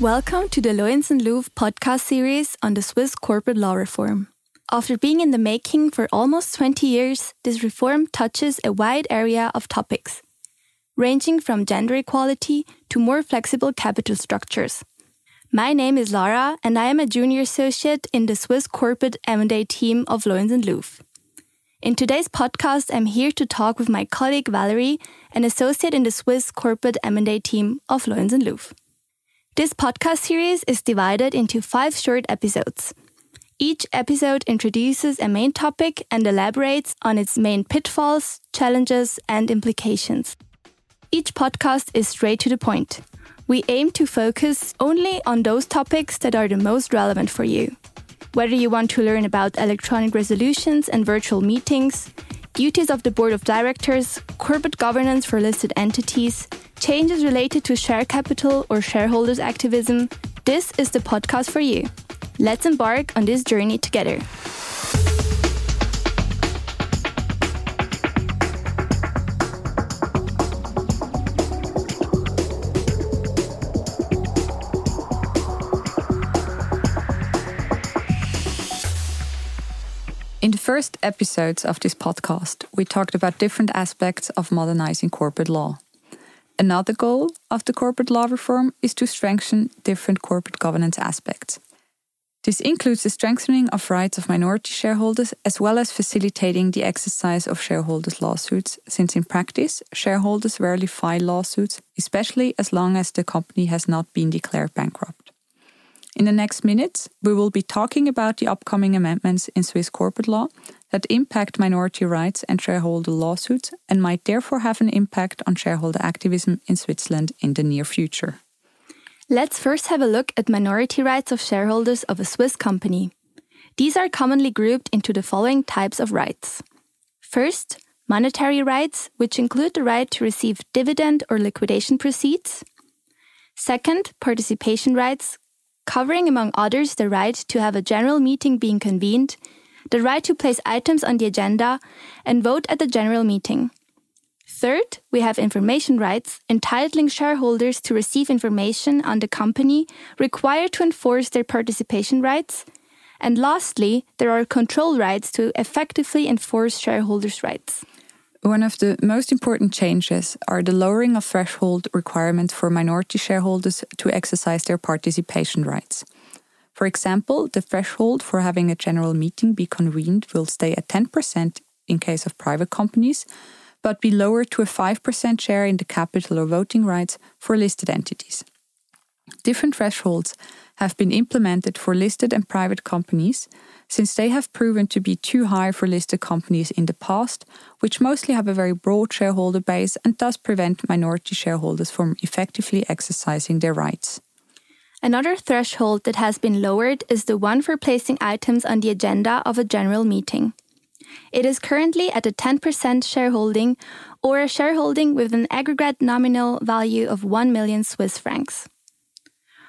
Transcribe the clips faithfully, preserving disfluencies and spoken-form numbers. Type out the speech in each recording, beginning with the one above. Welcome to the Lowens Louvre podcast series on the Swiss corporate law reform. After being in the making for almost twenty years, this reform touches a wide area of topics, ranging from gender equality to more flexible capital structures. My name is Lara, and I am a junior associate in the Swiss corporate M and A team of Lowens Louvre. In today's podcast, I'm here to talk with my colleague Valerie, an associate in the Swiss corporate M and A team of Lowens Louvre. This podcast series is divided into five short episodes. Each episode introduces a main topic and elaborates on its main pitfalls, challenges, and implications. Each podcast is straight to the point. We aim to focus only on those topics that are the most relevant for you. Whether you want to learn about electronic resolutions and virtual meetings, duties of the board of directors, corporate governance for listed entities, changes related to share capital or shareholders' activism, this is the podcast for you. Let's embark on this journey together. In the first episodes of this podcast, we talked about different aspects of modernizing corporate law. Another goal of the corporate law reform is to strengthen different corporate governance aspects. This includes the strengthening of rights of minority shareholders as well as facilitating the exercise of shareholders' lawsuits, since in practice, shareholders rarely file lawsuits, especially as long as the company has not been declared bankrupt. In the next minutes, we will be talking about the upcoming amendments in Swiss corporate law that impact minority rights and shareholder lawsuits and might therefore have an impact on shareholder activism in Switzerland in the near future. Let's first have a look at minority rights of shareholders of a Swiss company. These are commonly grouped into the following types of rights. First, monetary rights, which include the right to receive dividend or liquidation proceeds. Second, participation rights, covering among others the right to have a general meeting being convened, the right to place items on the agenda and vote at the general meeting. Third, we have information rights, entitling shareholders to receive information on the company required to enforce their participation rights. And lastly, there are control rights to effectively enforce shareholders' rights. One of the most important changes are the lowering of threshold requirements for minority shareholders to exercise their participation rights. For example, the threshold for having a general meeting be convened will stay at ten percent in case of private companies, but be lowered to a five percent share in the capital or voting rights for listed entities. Different thresholds have been implemented for listed and private companies, since they have proven to be too high for listed companies in the past, which mostly have a very broad shareholder base and thus prevent minority shareholders from effectively exercising their rights. Another threshold that has been lowered is the one for placing items on the agenda of a general meeting. It is currently at a ten percent shareholding or a shareholding with an aggregate nominal value of one million Swiss francs.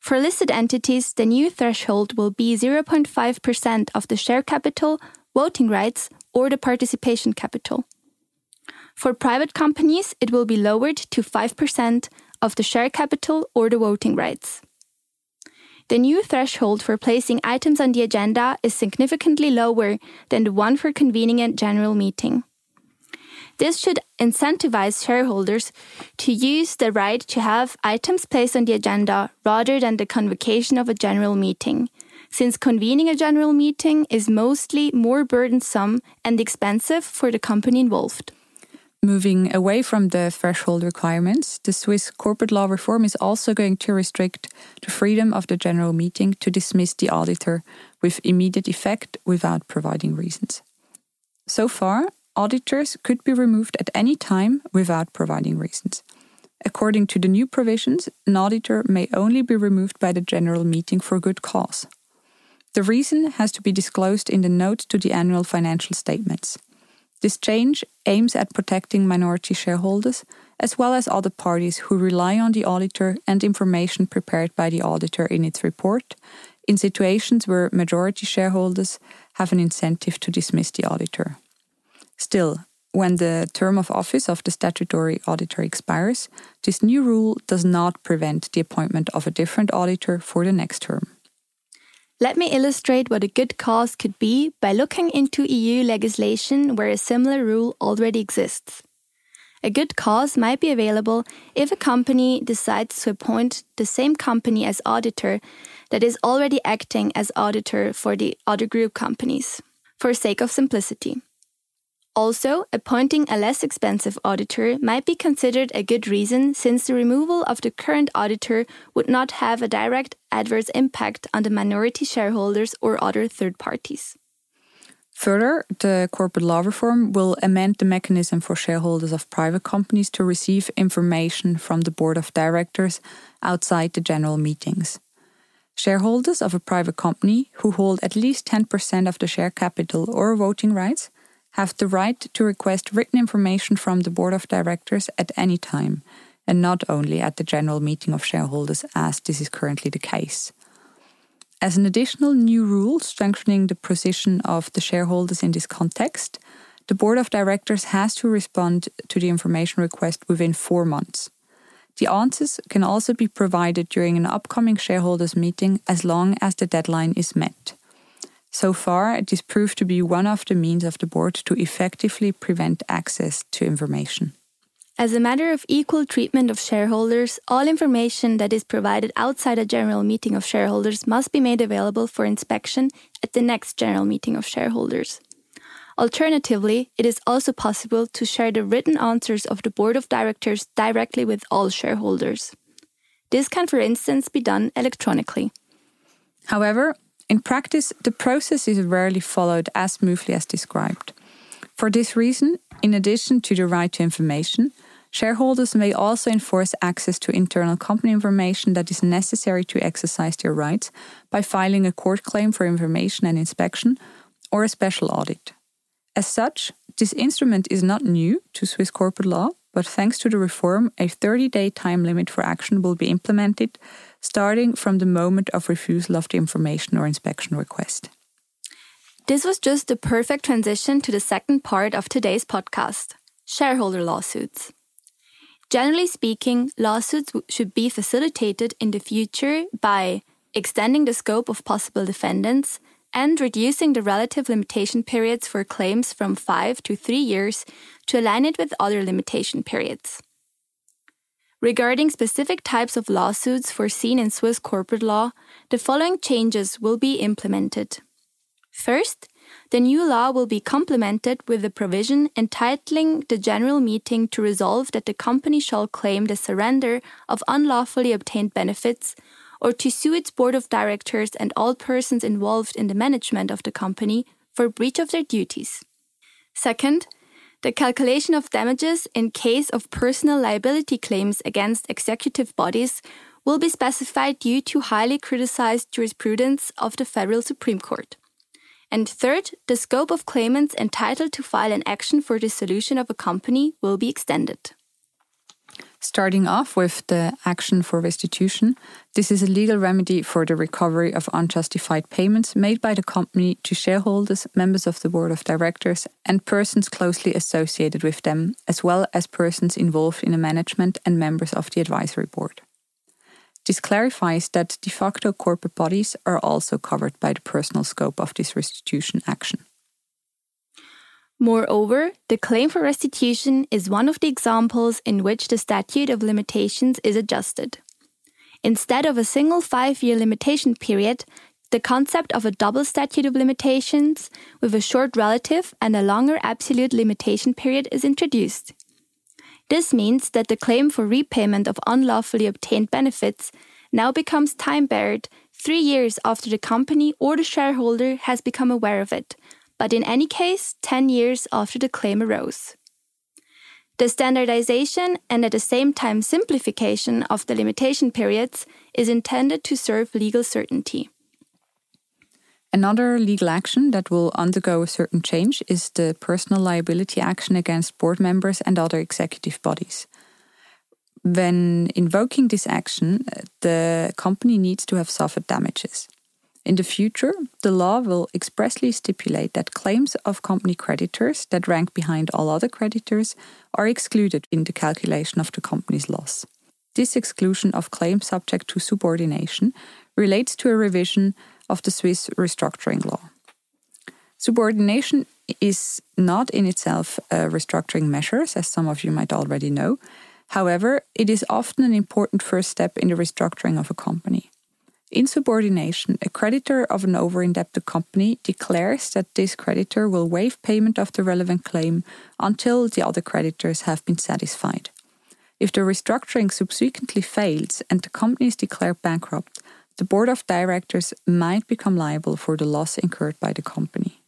For listed entities, the new threshold will be zero point five percent of the share capital, voting rights, or the participation capital. For private companies, it will be lowered to five percent of the share capital or the voting rights. The new threshold for placing items on the agenda is significantly lower than the one for convening a general meeting. This should incentivize shareholders to use the right to have items placed on the agenda rather than the convocation of a general meeting, since convening a general meeting is mostly more burdensome and expensive for the company involved. Moving away from the threshold requirements, the Swiss corporate law reform is also going to restrict the freedom of the general meeting to dismiss the auditor with immediate effect without providing reasons. So far, auditors could be removed at any time without providing reasons. According to the new provisions, an auditor may only be removed by the general meeting for good cause. The reason has to be disclosed in the note to the annual financial statements. This change aims at protecting minority shareholders as well as other parties who rely on the auditor and information prepared by the auditor in its report in situations where majority shareholders have an incentive to dismiss the auditor. Still, when the term of office of the statutory auditor expires, this new rule does not prevent the appointment of a different auditor for the next term. Let me illustrate what a good cause could be by looking into E U legislation where a similar rule already exists. A good cause might be available if a company decides to appoint the same company as auditor that is already acting as auditor for the other group companies, for sake of simplicity. Also, appointing a less expensive auditor might be considered a good reason, since the removal of the current auditor would not have a direct adverse impact on the minority shareholders or other third parties. Further, the corporate law reform will amend the mechanism for shareholders of private companies to receive information from the board of directors outside the general meetings. Shareholders of a private company who hold at least ten percent of the share capital or voting rights have the right to request written information from the board of directors at any time, and not only at the general meeting of shareholders, as this is currently the case. As an additional new rule strengthening the position of the shareholders in this context, the board of directors has to respond to the information request within four months. The answers can also be provided during an upcoming shareholders meeting as long as the deadline is met. So far, it is proved to be one of the means of the board to effectively prevent access to information. As a matter of equal treatment of shareholders, all information that is provided outside a general meeting of shareholders must be made available for inspection at the next general meeting of shareholders. Alternatively, it is also possible to share the written answers of the board of directors directly with all shareholders. This can, for instance, be done electronically. However, in practice, the process is rarely followed as smoothly as described. For this reason, in addition to the right to information, shareholders may also enforce access to internal company information that is necessary to exercise their rights by filing a court claim for information and inspection or a special audit. As such, this instrument is not new to Swiss corporate law, but thanks to the reform, a thirty-day time limit for action will be implemented, starting from the moment of refusal of the information or inspection request. This was just the perfect transition to the second part of today's podcast, shareholder lawsuits. Generally speaking, lawsuits should be facilitated in the future by extending the scope of possible defendants and reducing the relative limitation periods for claims from five to three years to align it with other limitation periods. Regarding specific types of lawsuits foreseen in Swiss corporate law, the following changes will be implemented. First, the new law will be complemented with a provision entitling the general meeting to resolve that the company shall claim the surrender of unlawfully obtained benefits or to sue its board of directors and all persons involved in the management of the company for breach of their duties. Second, the calculation of damages in case of personal liability claims against executive bodies will be specified due to highly criticized jurisprudence of the Federal Supreme Court. And third, the scope of claimants entitled to file an action for dissolution of a company will be extended. Starting off with the action for restitution, this is a legal remedy for the recovery of unjustified payments made by the company to shareholders, members of the board of directors, and persons closely associated with them, as well as persons involved in the management and members of the advisory board. This clarifies that de facto corporate bodies are also covered by the personal scope of this restitution action. Moreover, the claim for restitution is one of the examples in which the statute of limitations is adjusted. Instead of a single five-year limitation period, the concept of a double statute of limitations with a short relative and a longer absolute limitation period is introduced. This means that the claim for repayment of unlawfully obtained benefits now becomes time-barred three years after the company or the shareholder has become aware of it, but in any case, ten years after the claim arose. The standardization and at the same time simplification of the limitation periods is intended to serve legal certainty. Another legal action that will undergo a certain change is the personal liability action against board members and other executive bodies. When invoking this action, the company needs to have suffered damages. In the future, the law will expressly stipulate that claims of company creditors that rank behind all other creditors are excluded in the calculation of the company's loss. This exclusion of claims subject to subordination relates to a revision of the Swiss restructuring law. Subordination is not in itself a restructuring measure, as some of you might already know. However, it is often an important first step in the restructuring of a company. In subordination, a creditor of an over-indebted company declares that this creditor will waive payment of the relevant claim until the other creditors have been satisfied. If the restructuring subsequently fails and the company is declared bankrupt, the board of directors might become liable for the loss incurred by the company.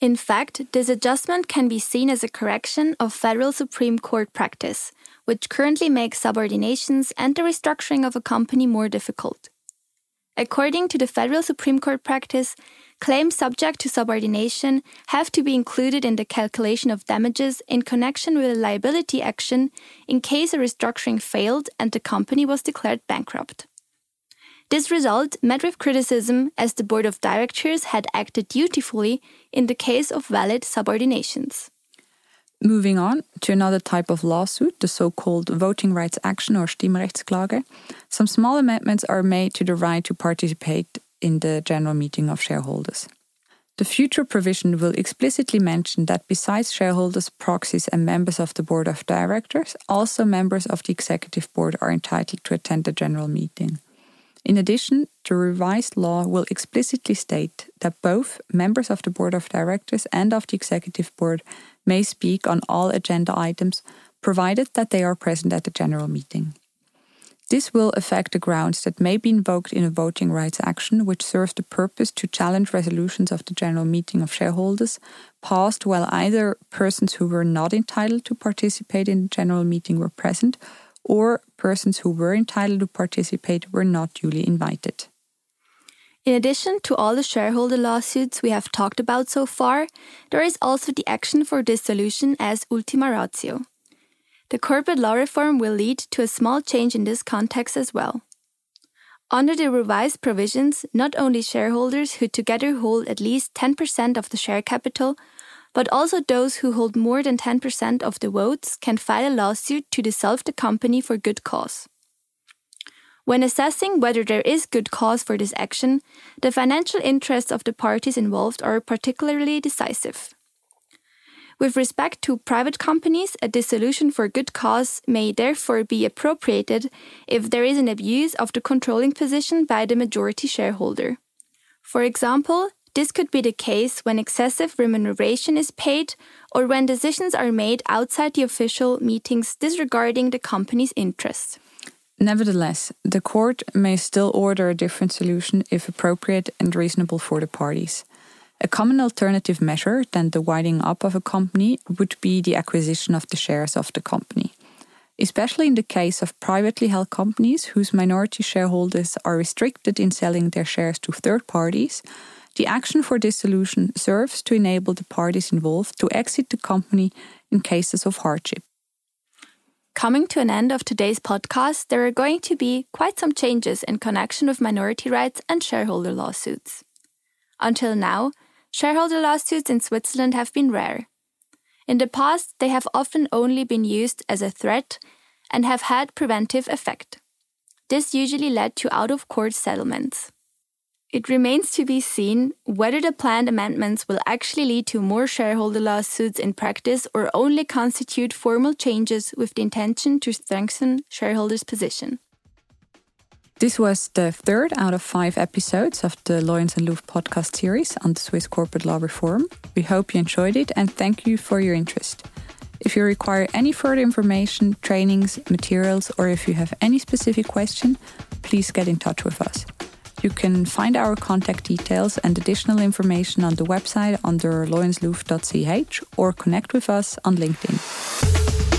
In fact, this adjustment can be seen as a correction of federal Supreme Court practice, which currently makes subordinations and the restructuring of a company more difficult. According to the federal Supreme Court practice, claims subject to subordination have to be included in the calculation of damages in connection with a liability action in case a restructuring failed and the company was declared bankrupt. This result met with criticism as the board of directors had acted dutifully in the case of valid subordinations. Moving on to another type of lawsuit, the so-called voting rights action or Stimmrechtsklage, some small amendments are made to the right to participate in the general meeting of shareholders. The future provision will explicitly mention that besides shareholders, proxies and members of the board of directors, also members of the executive board are entitled to attend the general meeting. In addition, the revised law will explicitly state that both members of the board of directors and of the executive board may speak on all agenda items, provided that they are present at the general meeting. This will affect the grounds that may be invoked in a voting rights action, which serve the purpose to challenge resolutions of the general meeting of shareholders, passed while either persons who were not entitled to participate in the general meeting were present, or persons who were entitled to participate were not duly invited. In addition to all the shareholder lawsuits we have talked about so far, there is also the action for dissolution as ultima ratio. The corporate law reform will lead to a small change in this context as well. Under the revised provisions, not only shareholders who together hold at least ten percent of the share capital, but also those who hold more than ten percent of the votes can file a lawsuit to dissolve the company for good cause. When assessing whether there is good cause for this action, the financial interests of the parties involved are particularly decisive. With respect to private companies, a dissolution for good cause may therefore be appropriated if there is an abuse of the controlling position by the majority shareholder. For example, this could be the case when excessive remuneration is paid or when decisions are made outside the official meetings disregarding the company's interests. Nevertheless, the court may still order a different solution if appropriate and reasonable for the parties. A common alternative measure than the winding up of a company would be the acquisition of the shares of the company. Especially in the case of privately held companies whose minority shareholders are restricted in selling their shares to third parties, the action for dissolution serves to enable the parties involved to exit the company in cases of hardship. Coming to an end of today's podcast, there are going to be quite some changes in connection with minority rights and shareholder lawsuits. Until now, shareholder lawsuits in Switzerland have been rare. In the past, they have often only been used as a threat and have had preventive effect. This usually led to out-of-court settlements. It remains to be seen whether the planned amendments will actually lead to more shareholder lawsuits in practice or only constitute formal changes with the intention to strengthen shareholders' position. This was the third out of five episodes of the Lowens Louvre podcast series on the Swiss corporate law reform. We hope you enjoyed it and thank you for your interest. If you require any further information, trainings, materials, or if you have any specific question, please get in touch with us. You can find our contact details and additional information on the website under lawensluft dot c h or connect with us on LinkedIn.